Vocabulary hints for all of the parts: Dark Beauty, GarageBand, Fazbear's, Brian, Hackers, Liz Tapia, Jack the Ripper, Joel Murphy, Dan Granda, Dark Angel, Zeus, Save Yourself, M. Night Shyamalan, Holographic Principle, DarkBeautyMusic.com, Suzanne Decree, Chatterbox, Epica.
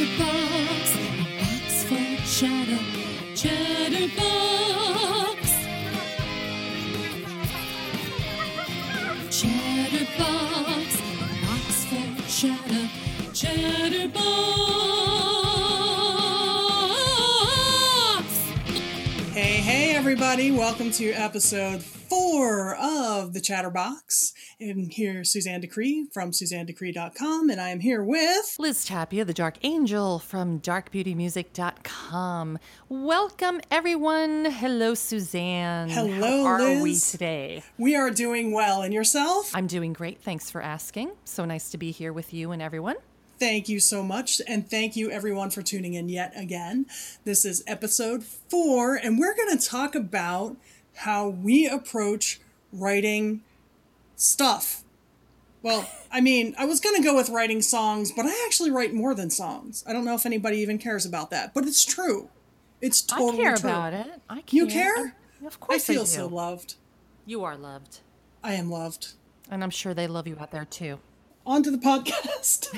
Chatterbox, a box for chatter, Chatterbox. Chatterbox, a box for chatter, Chatterbox. Hey, everybody, welcome to episode 4 of the Chatterbox. I'm here, Suzanne Decree from SuzanneDecree.com, and I am here with Liz Tapia, the Dark Angel from DarkBeautyMusic.com. Welcome, everyone. Hello, Suzanne. Hello, Liz. How are we today? We are doing well. And yourself? I'm doing great. Thanks for asking. So nice to be here with you and everyone. Thank you so much, and thank you, everyone, for tuning in yet again. This is episode 4, and we're going to talk about how we approach writing stuff. Well, I mean, I was going to go with writing songs, but I actually write more than songs. I don't know if anybody even cares about that, but it's true. It's totally true. I care about it. I care. You care? Of course I do. I feel so loved. You are loved. I am loved. And I'm sure they love you out there, too. On to the podcast.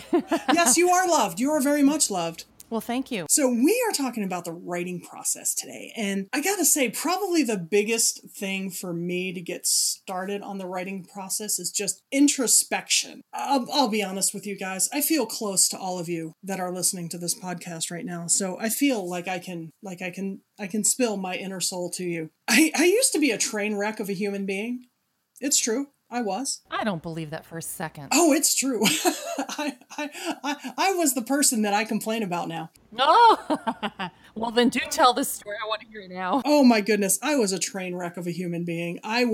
Yes, you are loved. You are very much loved. Well, thank you. So we are talking about the writing process today. And I got to say, probably the biggest thing for me to get started on the writing process is just introspection. I'll be honest with you guys. I feel close to all of you that are listening to this podcast right now. So I feel like I can spill my inner soul to you. I used to be a train wreck of a human being. It's true. I was. I don't believe that for a second. Oh, it's true. I was the person that I complain about now. Oh, well, then do tell this story. I want to hear it now. Oh, my goodness. I was a train wreck of a human being. I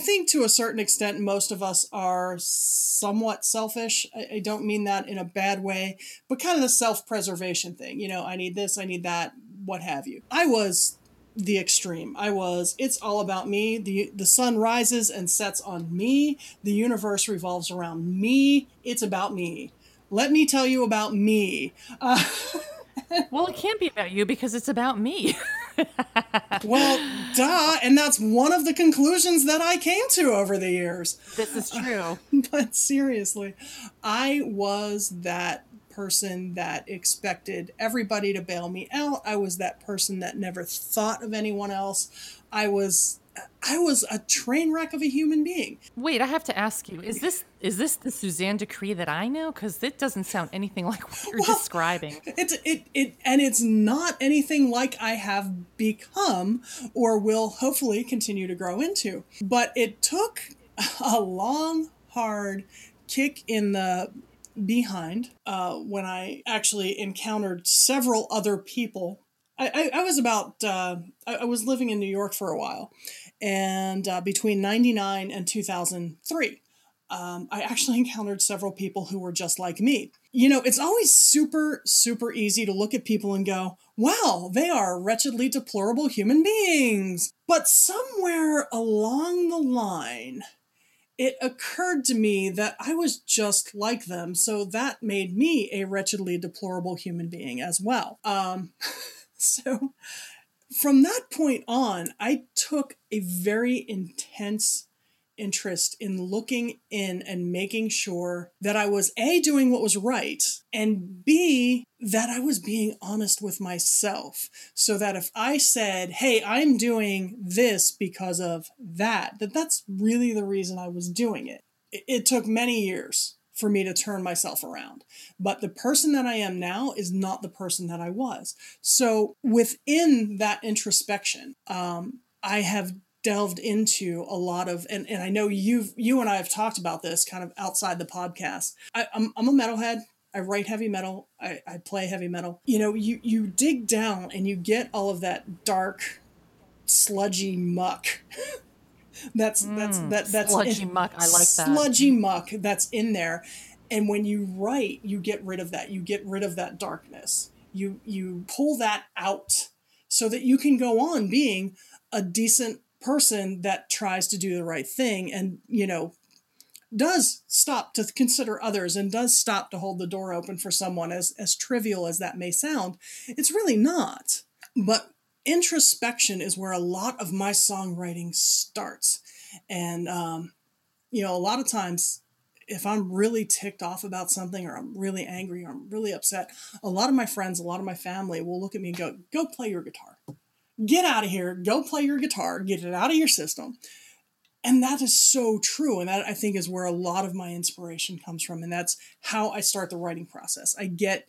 think to a certain extent, most of us are somewhat selfish. I don't mean that in a bad way, but kind of the self-preservation thing. You know, I need this, I need that, what have you. I was the extreme. It's all about me. The sun rises and sets on me. The universe revolves around me. It's about me. Let me tell you about me. Well, it can't be about you because it's about me. Well, duh. And that's one of the conclusions that I came to over the years. This is true. But seriously, I was that person that expected everybody to bail me out. I was that person that never thought of anyone else. I was a train wreck of a human being. Wait, I have to ask you, is this the Suzanne Decree that I know? Because it doesn't sound anything like what you're describing. It's not anything like I have become or will hopefully continue to grow into. But it took a long, hard kick in the behind when I actually encountered several other people. I was living in New York for a while, and between 1999 and 2003, I actually encountered several people who were just like me. You know, it's always super, super easy to look at people and go, wow, they are wretchedly deplorable human beings. But somewhere along the line, it occurred to me that I was just like them, so that made me a wretchedly deplorable human being as well. So from that point on, I took a very intense interest in looking in and making sure that I was A, doing what was right, and B, that I was being honest with myself, so that if I said, hey, I'm doing this because of that that's really the reason I was doing it. It took many years for me to turn myself around. But the person that I am now is not the person that I was. So within that introspection, I have delved into a lot of, and I know you and I have talked about this kind of outside the podcast. I'm a metalhead. I write heavy metal. I play heavy metal. You know, you dig down and you get all of that dark, sludgy muck. That's sludgy muck. I like that. Sludgy muck that's in there. And when you write, you get rid of that. You get rid of that darkness. You pull that out so that you can go on being a decent person that tries to do the right thing and, you know, does stop to consider others and does stop to hold the door open for someone, as trivial as that may sound. It's really not. But introspection is where a lot of my songwriting starts. And, you know, a lot of times if I'm really ticked off about something, or I'm really angry, or I'm really upset, a lot of my friends, a lot of my family will look at me and go, go play your guitar. Get out of here. Go play your guitar. Get it out of your system. And that is so true. And that, I think, is where a lot of my inspiration comes from. And that's how I start the writing process. I get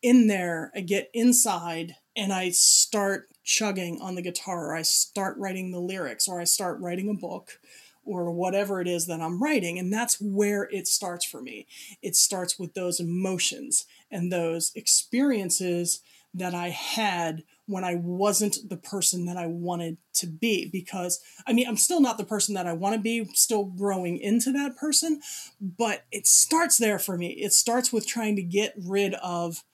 in there, I get inside, and I start chugging on the guitar, or I start writing the lyrics, or I start writing a book, or whatever it is that I'm writing. And that's where it starts for me. It starts with those emotions and those experiences that I had when I wasn't the person that I wanted to be. Because, I mean, I'm still not the person that I want to be, still growing into that person, but it starts there for me. It starts with trying to get rid of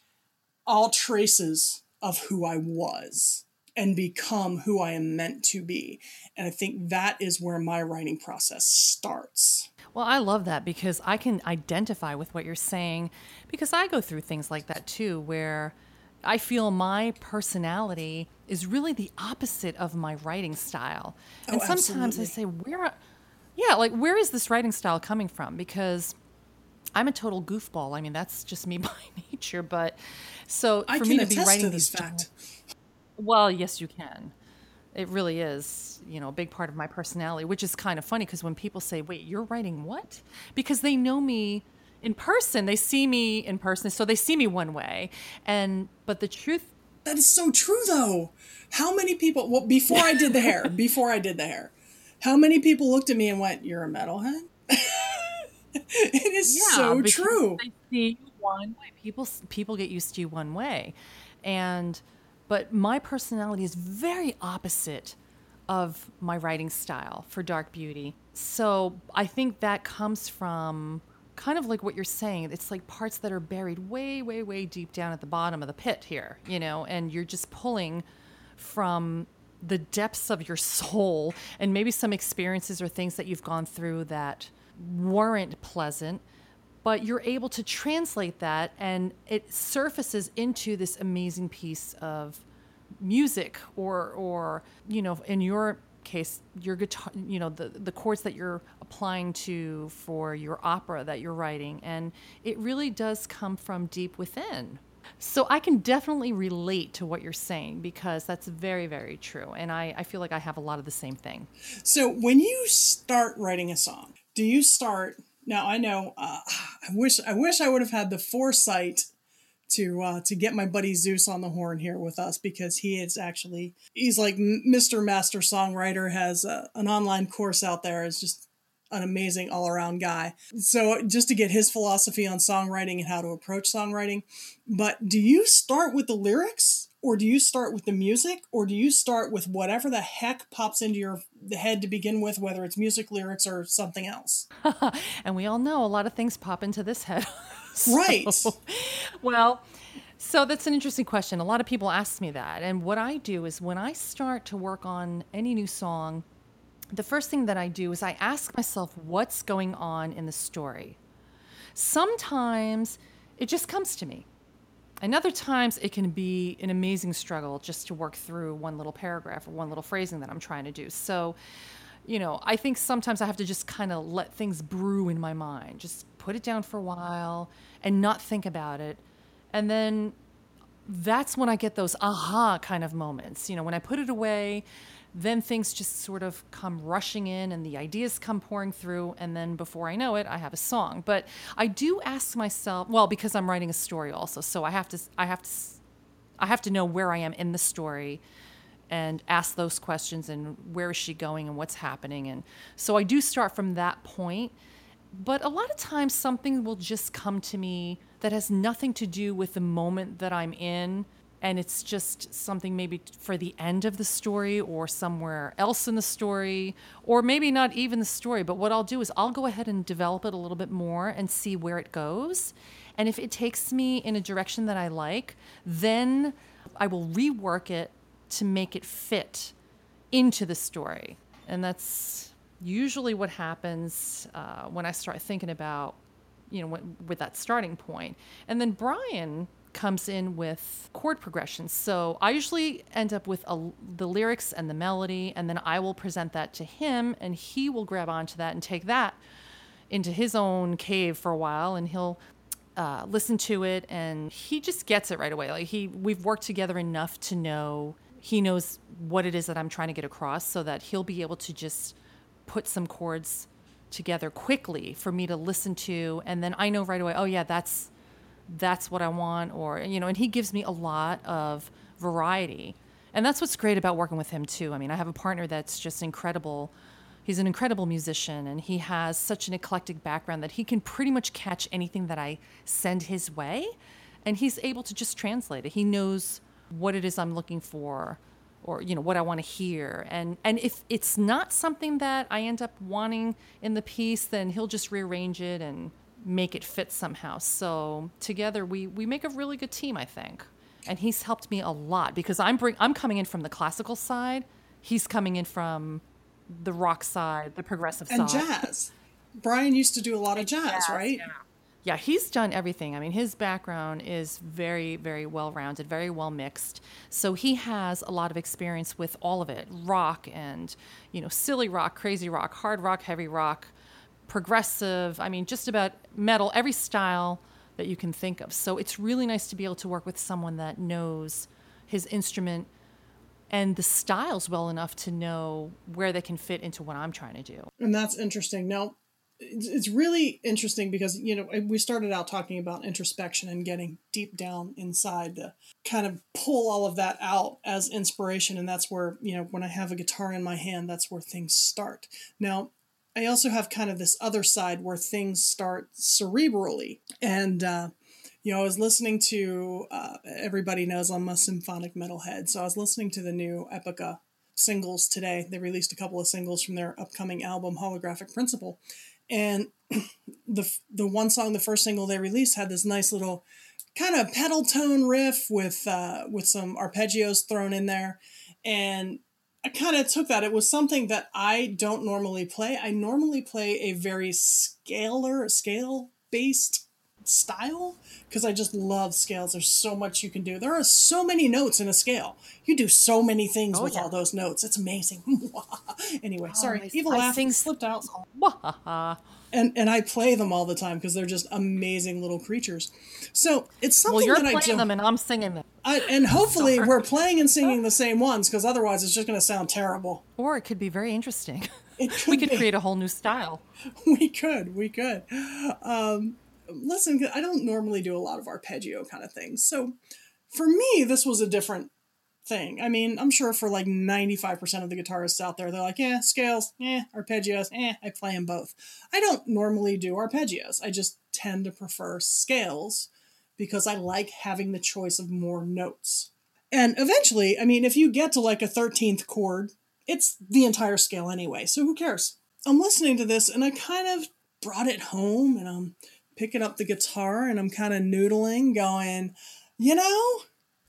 all traces of who I was and become who I am meant to be. And I think that is where my writing process starts. Well, I love that, because I can identify with what you're saying, because I go through things like that too, where I feel my personality is really the opposite of my writing style. And sometimes I say, where is this writing style coming from? Because I'm a total goofball. I mean, that's just me by nature. But so for me to be writing these facts. Well, yes, you can. It really is, a big part of my personality, which is kind of funny, because when people say, wait, you're writing what? Because they know me in person, they see me in person, so they see me one way. But the truth. That is so true, though. How many people, before I did the hair, how many people looked at me and went, you're a metalhead? It is so true. They see you one way. People get used to you one way. But my personality is very opposite of my writing style for Dark Beauty. So I think that comes from kind of like what you're saying. It's like parts that are buried way, way, way deep down at the bottom of the pit here, and you're just pulling from the depths of your soul, and maybe some experiences or things that you've gone through that weren't pleasant, but you're able to translate that, and it surfaces into this amazing piece of music, or in your case, your guitar, the chords that you're applying to for your opera that you're writing. And it really does come from deep within. So I can definitely relate to what you're saying, because that's very, very true. And I feel like I have a lot of the same thing. So when you start writing a song, do you start... Now, I know, I wish I would have had the foresight to get my buddy Zeus on the horn here with us, because he's like Mr. Master Songwriter, has an online course out there, is just an amazing all-around guy. So just to get his philosophy on songwriting and how to approach songwriting. But do you start with the lyrics, or do you start with the music, or do you start with whatever the heck pops into the head to begin with, whether it's music, lyrics, or something else? And we all know a lot of things pop into this head. Right. So that's an interesting question. A lot of people ask me that. And what I do is, when I start to work on any new song, the first thing that I do is I ask myself what's going on in the story. Sometimes it just comes to me. And other times it can be an amazing struggle just to work through one little paragraph or one little phrasing that I'm trying to do. So, I think sometimes I have to just kind of let things brew in my mind, just put it down for a while and not think about it. And then that's when I get those aha kind of moments. When I put it away, then things just sort of come rushing in and the ideas come pouring through. And then before I know it, I have a song. But I do ask myself, because I'm writing a story also, so I have to know where I am in the story and ask those questions, and where is she going and what's happening. And so I do start from that point. But a lot of times something will just come to me that has nothing to do with the moment that I'm in. And it's just something maybe for the end of the story, or somewhere else in the story, or maybe not even the story. But what I'll do is I'll go ahead and develop it a little bit more and see where it goes. And if it takes me in a direction that I like, then I will rework it to make it fit into the story. And that's usually what happens when I start thinking about, with that starting point. And then Brian comes in with chord progressions. So I usually end up with the lyrics and the melody, and then I will present that to him, and he will grab onto that and take that into his own cave for a while, and he'll listen to it, and he just gets it right away. Like we've worked together enough to know he knows what it is that I'm trying to get across, so that he'll be able to just put some chords together quickly for me to listen to, and then I know right away, oh yeah, that's what I want, or and he gives me a lot of variety. And that's what's great about working with him too. I mean, I have a partner that's just incredible. He's an incredible musician, and he has such an eclectic background that he can pretty much catch anything that I send his way, and he's able to just translate it. He knows what it is I'm looking for, or what I want to hear. And if it's not something that I end up wanting in the piece, then he'll just rearrange it and make it fit somehow. So together we make a really good team, I think. And he's helped me a lot, because I'm coming in from the classical side. He's coming in from the rock side, the progressive side. And jazz. Brian used to do a lot of jazz, right? Yeah, he's done everything. I mean, his background is very, very well-rounded, very well-mixed. So he has a lot of experience with all of it, rock and, silly rock, crazy rock, hard rock, heavy rock, progressive. I mean, just about metal, every style that you can think of. So it's really nice to be able to work with someone that knows his instrument and the styles well enough to know where they can fit into what I'm trying to do. And that's interesting. Now, it's really interesting because, we started out talking about introspection and getting deep down inside to kind of pull all of that out as inspiration. And that's where, when I have a guitar in my hand, that's where things start. Now, I also have kind of this other side where things start cerebrally. And, I was listening to, everybody knows I'm a symphonic metalhead. So I was listening to the new Epica singles today. They released a couple of singles from their upcoming album, Holographic Principle. And the one song, the first single they released, had this nice little kind of pedal tone riff with some arpeggios thrown in there. And I kind of took that. It was something that I don't normally play. I normally play a very scale-based style because I just love scales. There's so much you can do. There are so many notes in a scale. You do so many things with all those notes. It's amazing. Anyway, sorry. Evil laughing slipped out. And I play them all the time because they're just amazing little creatures. So it's something that I do. Well, you're playing them and I'm singing them. And hopefully we're playing and singing the same ones, because otherwise it's just going to sound terrible. Or it could be very interesting. We could create a whole new style. We could. Listen, I don't normally do a lot of arpeggio kind of things. So for me, this was a different thing. I mean, I'm sure for like 95% of the guitarists out there, they're like, scales, arpeggios, I play them both. I don't normally do arpeggios. I just tend to prefer scales because I like having the choice of more notes. And eventually, I mean, if you get to like a 13th chord, it's the entire scale anyway. So who cares? I'm listening to this and I kind of brought it home, and I'm picking up the guitar and I'm kind of noodling, going,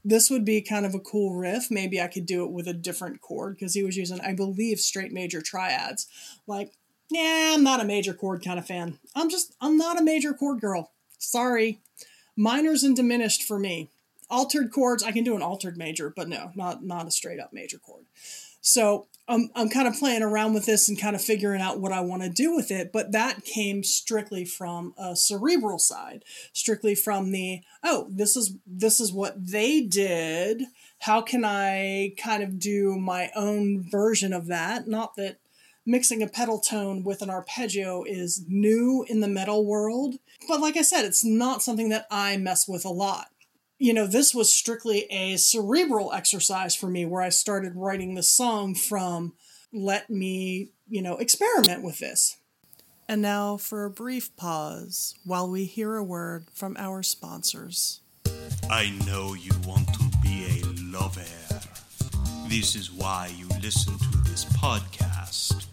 this would be kind of a cool riff. Maybe I could do it with a different chord, because he was using, I believe, straight major triads. Like, I'm not a major chord kind of fan. I'm not a major chord girl. Sorry. Minors and diminished for me. Altered chords, I can do an altered major, but no, not a straight up major chord. So I'm kind of playing around with this and kind of figuring out what I want to do with it. But that came strictly from a cerebral side, strictly from the, this is what they did. How can I kind of do my own version of that? Not that mixing a pedal tone with an arpeggio is new in the metal world, but like I said, it's not something that I mess with a lot. This was strictly a cerebral exercise for me, where I started writing the song from, let me, experiment with this. And now for a brief pause while we hear a word from our sponsors. I know you want to be a lover. This is why you listen to this podcast.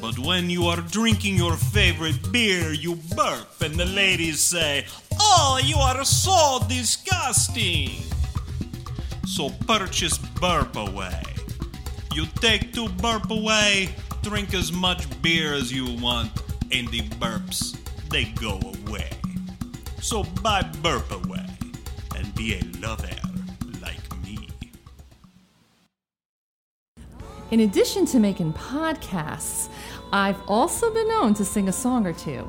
But when you are drinking your favorite beer, you burp and the ladies say, "Oh, you are so disgusting!" So purchase Burp Away. You take 2 Burp Away, drink as much beer as you want, and the burps, they go away. So buy Burp Away and be a lover like me. In addition to making podcasts, I've also been known to sing a song or two.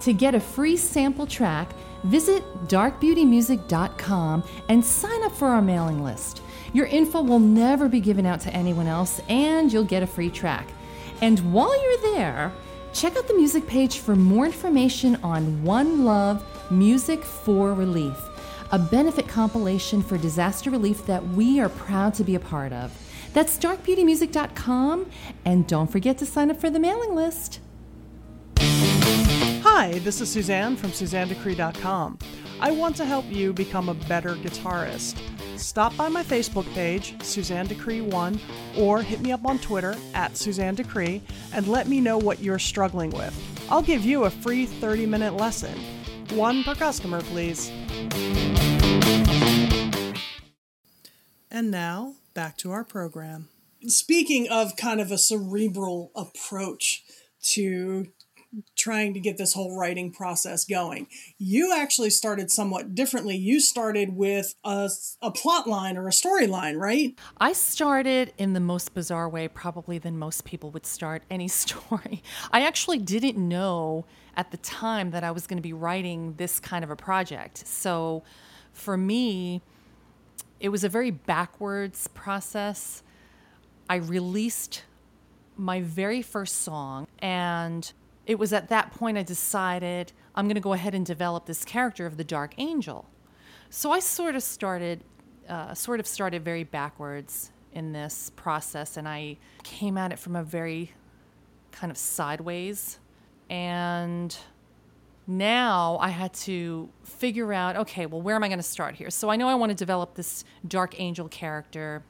To get a free sample track, visit DarkBeautyMusic.com and sign up for our mailing list. Your info will never be given out to anyone else, and you'll get a free track. And while you're there, check out the music page for more information on One Love Music for Relief, a benefit compilation for disaster relief that we are proud to be a part of. That's DarkBeautyMusic.com, and don't forget to sign up for the mailing list. Hi, this is Suzanne from SuzanneDecree.com. I want to help you become a better guitarist. Stop by my Facebook page, Suzanne Decree 1, or hit me up on Twitter, @SuzanneDecree, and let me know what you're struggling with. I'll give you a free 30-minute lesson. One per customer, please. And now, back to our program. Speaking of kind of a cerebral approach to trying to get this whole writing process going, you actually started somewhat differently. You started with a plot line or a storyline, right? I started in the most bizarre way probably than most people would start any story. I actually didn't know at the time that I was going to be writing this kind of a project. So for me, it was a very backwards process. I released my very first song, and it was at that point I decided I'm going to go ahead and develop this character of the Dark Angel. So I sort of started very backwards in this process, and I came at it from a very kind of sideways. And now I had to figure out, okay, well, where am I going to start here? So I know I want to develop this Dark Angel character,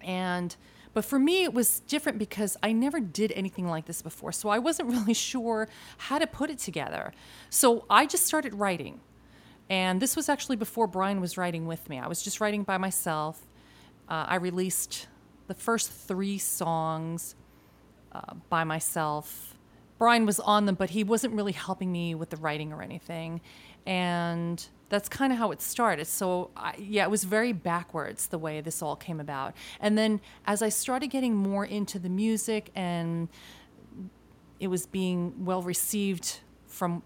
But for me, it was different because I never did anything like this before. So I wasn't really sure how to put it together. So I just started writing. And this was actually before Brian was writing with me. I was just writing by myself. I released the first 3 songs by myself. Brian was on them, but he wasn't really helping me with the writing or anything. And that's kind of how it started. So, it was very backwards the way this all came about. And then as I started getting more into the music and it was being well received from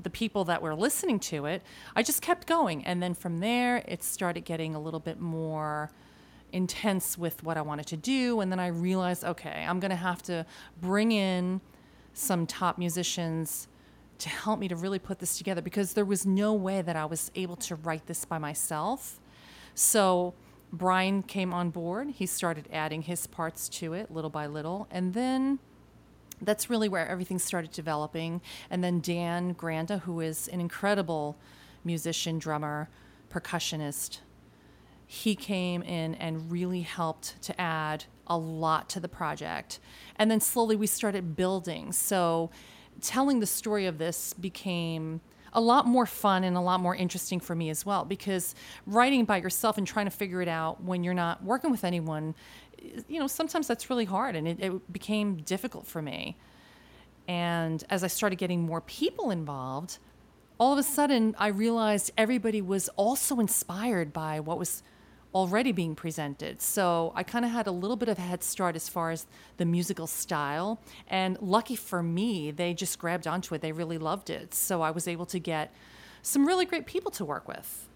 the people that were listening to it, I just kept going. And then from there, it started getting a little bit more intense with what I wanted to do. And then I realized, okay, I'm going to have to bring in some top musicians to help me to really put this together, because there was no way that I was able to write this by myself. So Brian came on board. He started adding his parts to it little by little. And then that's really where everything started developing. And then Dan Granda, who is an incredible musician, drummer, percussionist, he came in and really helped to add a lot to the project. And then slowly we started building. So telling the story of this became a lot more fun and a lot more interesting for me as well, because writing by yourself and trying to figure it out when you're not working with anyone, sometimes that's really hard, and it became difficult for me. And as I started getting more people involved, all of a sudden I realized everybody was also inspired by what was already being presented. So I kind of had a little bit of a head start as far as the musical style. And lucky for me, they just grabbed onto it. They really loved it. So I was able to get some really great people to work with.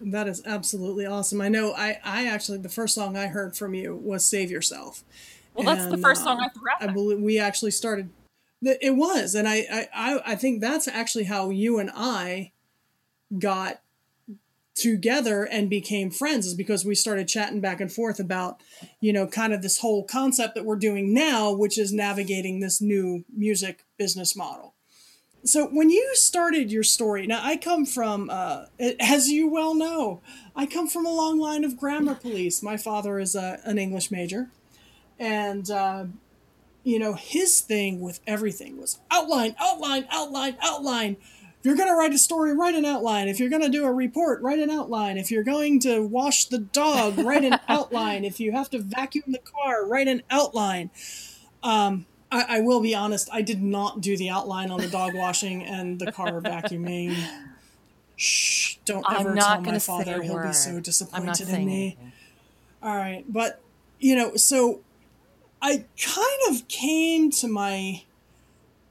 That is absolutely awesome. I know I actually, the first song I heard from you was Save Yourself. Well, that's the first song I threw out. I believe we actually started. It was. And I think that's actually how you and I got together and became friends, is because we started chatting back and forth about, kind of this whole concept that we're doing now, which is navigating this new music business model. So when you started your story, now I come from, as you well know, I come from a long line of grammar police. My father is an English major, and his thing with everything was outline, outline, outline, outline. If you're going to write a story, write an outline. If you're going to do a report, write an outline. If you're going to wash the dog, write an outline. If you have to vacuum the car, write an outline. I will be honest, I did not do the outline on the dog washing and the car vacuuming. Shh, don't ever tell my father. He'll be so disappointed in me. Anything. All right. But, so I kind of came to my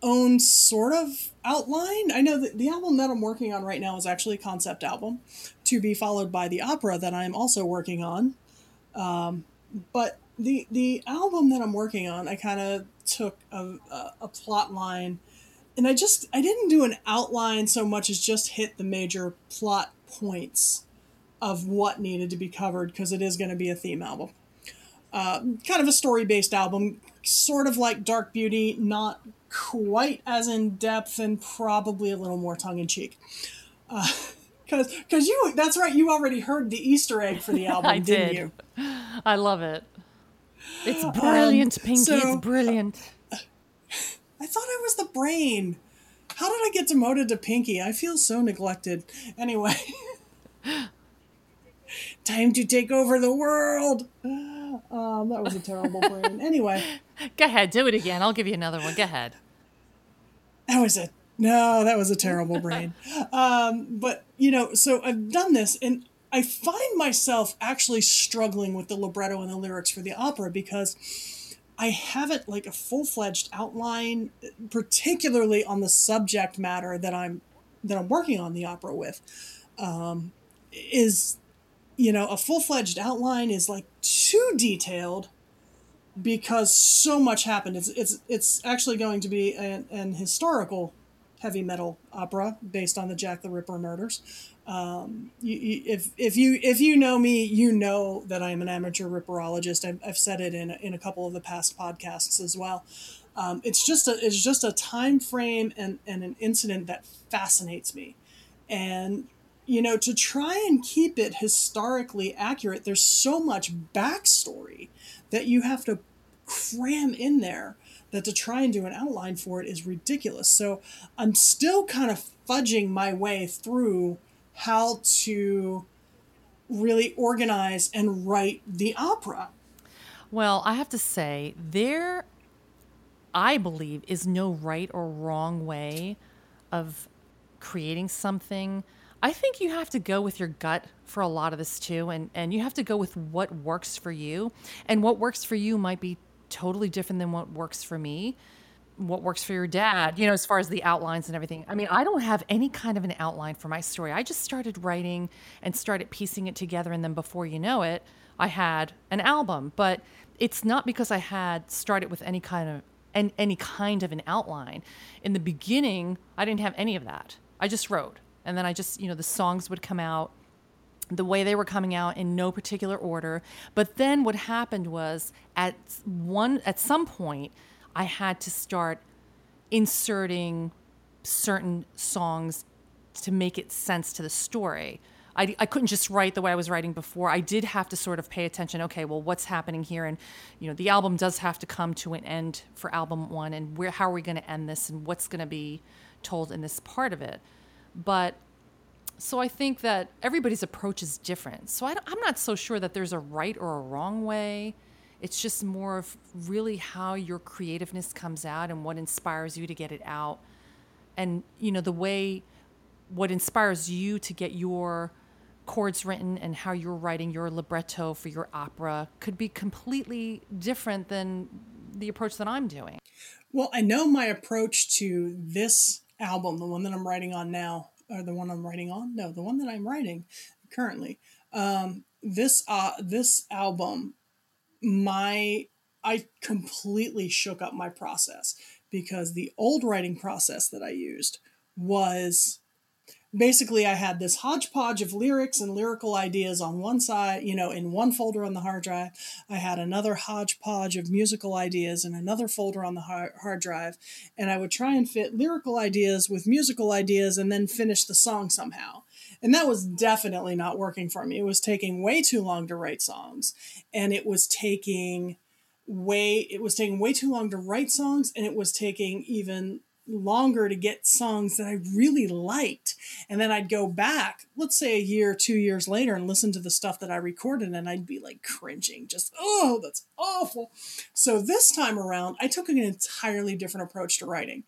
own sort of outline. I know that the album that I'm working on right now is actually a concept album to be followed by the opera that I'm also working on. But the album that I'm working on, I kind of took a plot line, and I didn't do an outline so much as just hit the major plot points of what needed to be covered, because it is going to be a theme album. Kind of a story-based album, sort of like Dark Beauty, not quite as in-depth and probably a little more tongue-in-cheek. Because that's right, you already heard the Easter egg for the album, didn't you? I love it. It's brilliant, Pinky, it's brilliant. I thought I was the brain. How did I get demoted to Pinky? I feel so neglected. Anyway. Time to take over the world. That was a terrible brain. Anyway. Go ahead, do it again. I'll give you another one. Go ahead. That was a terrible brain. But, so I've done this, and I find myself actually struggling with the libretto and the lyrics for the opera because I haven't a full-fledged outline, particularly on the subject matter that I'm working on the opera with. A full-fledged outline is too detailed because so much happened. It's actually going to be an historical heavy metal opera based on the Jack the Ripper murders. If you know me, you know that I'm an amateur ripperologist. I've said it in a couple of the past podcasts as well. It's just a time frame and an incident that fascinates me, and to try and keep it historically accurate, there's so much backstory that you have to cram in there that to try and do an outline for it is ridiculous. So I'm still kind of fudging my way through how to really organize and write the opera. Well, I have to say, there, I believe, is no right or wrong way of creating something. I think you have to go with your gut for a lot of this too, and you have to go with what works for you. And what works for you might be totally different than what works for me, what works for your dad, as far as the outlines and everything. I mean, I don't have any kind of an outline for my story. I just started writing and started piecing it together, and then before you know it, I had an album. But it's not because I had started with any kind of an outline. In the beginning, I didn't have any of that. I just wrote. And then I just, the songs would come out the way they were coming out in no particular order. But then what happened was at some point, I had to start inserting certain songs to make it sense to the story. I couldn't just write the way I was writing before. I did have to sort of pay attention. Okay, well, what's happening here? And, the album does have to come to an end for album one. And how are we going to end this? And what's going to be told in this part of it? But so I think that everybody's approach is different. So I'm not so sure that there's a right or a wrong way. It's just more of really how your creativeness comes out and what inspires you to get it out. And, what inspires you to get your chords written and how you're writing your libretto for your opera could be completely different than the approach that I'm doing. Well, I know my approach to this album, the one that I'm writing currently. This album, I completely shook up my process, because the old writing process that I used was basically I had this hodgepodge of lyrics and lyrical ideas on one side, in one folder on the hard drive. I had another hodgepodge of musical ideas in another folder on the hard drive. And I would try and fit lyrical ideas with musical ideas and then finish the song somehow. And that was definitely not working for me. It was taking way too long to write songs. And it was taking way too long to write songs. And it was taking even longer to get songs that I really liked. And then I'd go back, let's say a year, 2 years later, and listen to the stuff that I recorded, and I'd be cringing, just, oh, that's awful. So this time around, I took an entirely different approach to writing.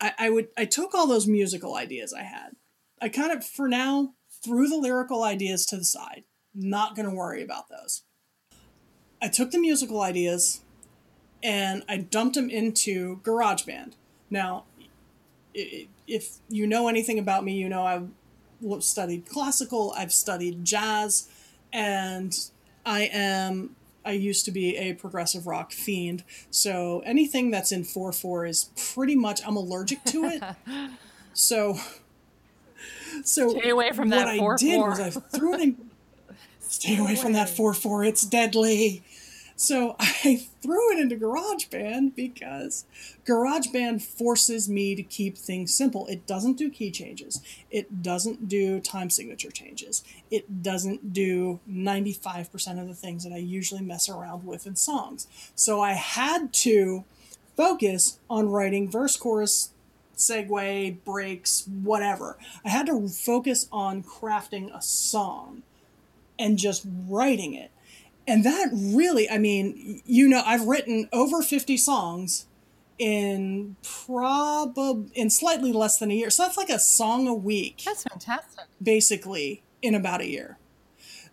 I took all those musical ideas I had. I kind of, for now, threw the lyrical ideas to the side. Not going to worry about those. I took the musical ideas, and I dumped them into GarageBand. Now, if you know anything about me, you know I've studied classical, I've studied jazz, and I used to be a progressive rock fiend. So anything that's in 4/4 is pretty much, I'm allergic to it. So stay away from that 4/4. What I did was I threw it in. Stay away from that 4/4. It's deadly. So I threw it into GarageBand because GarageBand forces me to keep things simple. It doesn't do key changes. It doesn't do time signature changes. It doesn't do 95% of the things that I usually mess around with in songs. So I had to focus on writing verse, chorus, segue, breaks, whatever. I had to focus on crafting a song and just writing it. And that really, I mean, you know, I've written over 50 songs in slightly less than a year. So that's like a song a week. That's fantastic. Basically, in about a year.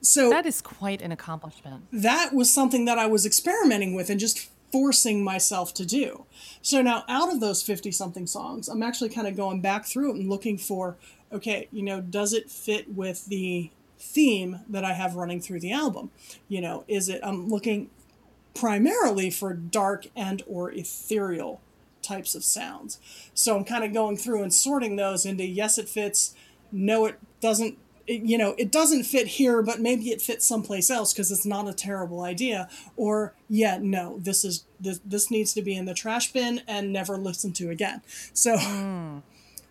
So that is quite an accomplishment. That was something that I was experimenting with and just forcing myself to do. So now out of those 50 something songs, I'm actually kind of going back through it and looking for, okay, you know, does it fit with the theme that I have running through the album? You know, is it, I'm looking primarily for dark and or ethereal types of sounds. So I'm kind of going through and sorting those into, yes, it fits. No, it doesn't, you know, it doesn't fit here, but maybe it fits someplace else because it's not a terrible idea. Or yeah, no, this needs to be in the trash bin and never listened to again. So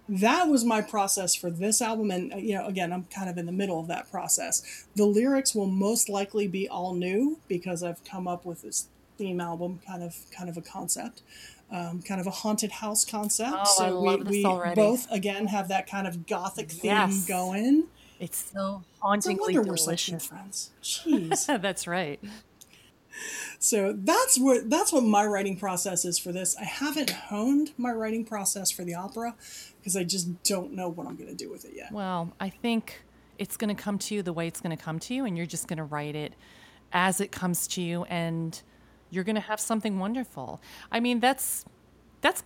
that was my process for this album. And, you know, again, I'm kind of in the middle of that process. The lyrics will most likely be all new because I've come up with this theme album, kind of a concept, kind of a haunted house concept. Oh, so I love this already. We both, again, have that kind of gothic theme going. It's so hauntingly delicious. We're such good friends. Jeez. That's right. So that's what my writing process is for this. I haven't honed my writing process for the opera because I just don't know what I'm going to do with it yet. Well, I think it's going to come to you the way it's going to come to you, and you're just going to write it as it comes to you, and you're going to have something wonderful. I mean, that's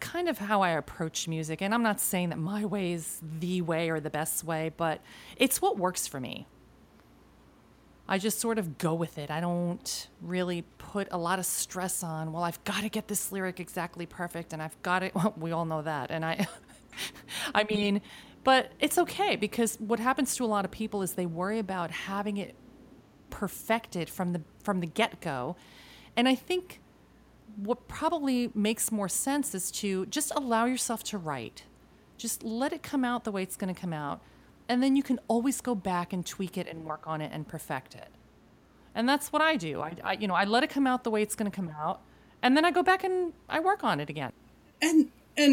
kind of how I approach music, and I'm not saying that my way is the way or the best way, but it's what works for me. I just sort of go with it. I don't really put a lot of stress on, well, I've got to get this lyric exactly perfect, and I've got it. Well, we all know that. And I mean, but it's okay, because what happens to a lot of people is they worry about having it perfected from the get-go. And I think what probably makes more sense is to just allow yourself to write. Just let it come out the way it's going to come out. And then you can always go back and tweak it and work on it and perfect it. And that's what I do. I let it come out the way it's going to come out. And then I go back and I work on it again. And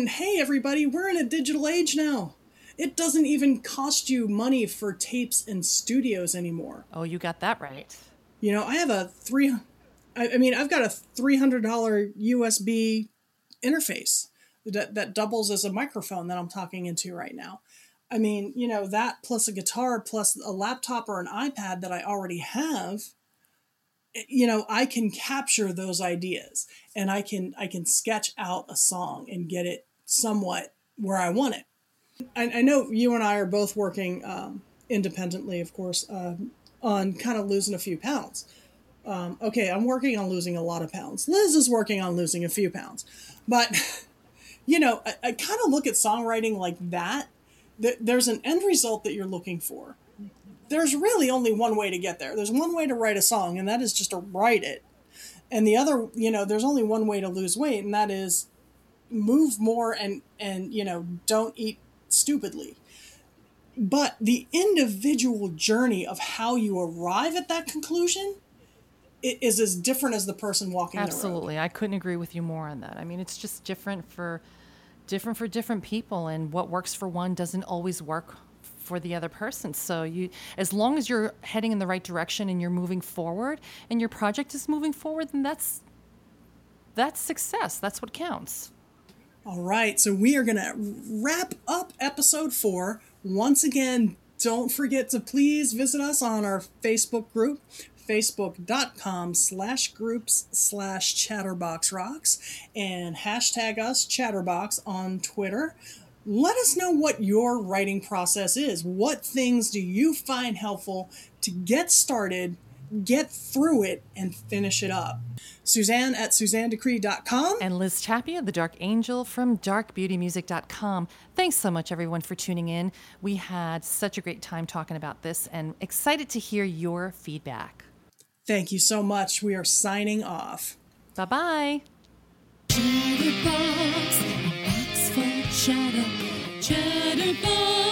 hey, everybody, we're in a digital age now. It doesn't even cost you money for tapes and studios anymore. Oh, you got that right. You know, I have I've got a $300 USB interface that doubles as a microphone that I'm talking into right now. I mean, you know, that plus a guitar, plus a laptop or an iPad that I already have, you know, I can capture those ideas and I can sketch out a song and get it somewhat where I want it. I know you and I are both working independently, of course, on kind of losing a few pounds. Okay, I'm working on losing a lot of pounds. Liz is working on losing a few pounds. But, you know, I kind of look at songwriting like that. There's an end result that you're looking for. There's really only one way to get there. There's one way to write a song, and that is just to write it. And the other, you know, there's only one way to lose weight, and that is move more and you know, don't eat stupidly. But the individual journey of how you arrive at that conclusion is as different as the person walking the road. Absolutely. I couldn't agree with you more on that. I mean, it's just different for different people, and what works for one doesn't always work for the other person. So you, as long as you're heading in the right direction and you're moving forward and your project is moving forward, then that's success. That's what counts. All right. So we are going to wrap up episode 4. Once again, don't forget to please visit us on our Facebook group, facebook.com/groups/chatterboxrocks and hashtag us Chatterbox on Twitter. Let us know what your writing process is. What things do you find helpful to get started, get through it, and finish it up? Suzanne at SuzanneDecree.com. And Liz Tapia, the Dark Angel, from DarkBeautyMusic.com. Thanks so much, everyone, for tuning in. We had such a great time talking about this and excited to hear your feedback. Thank you so much. We are signing off. Bye-bye. Chatterbox, a box for chatter. Chatterbox.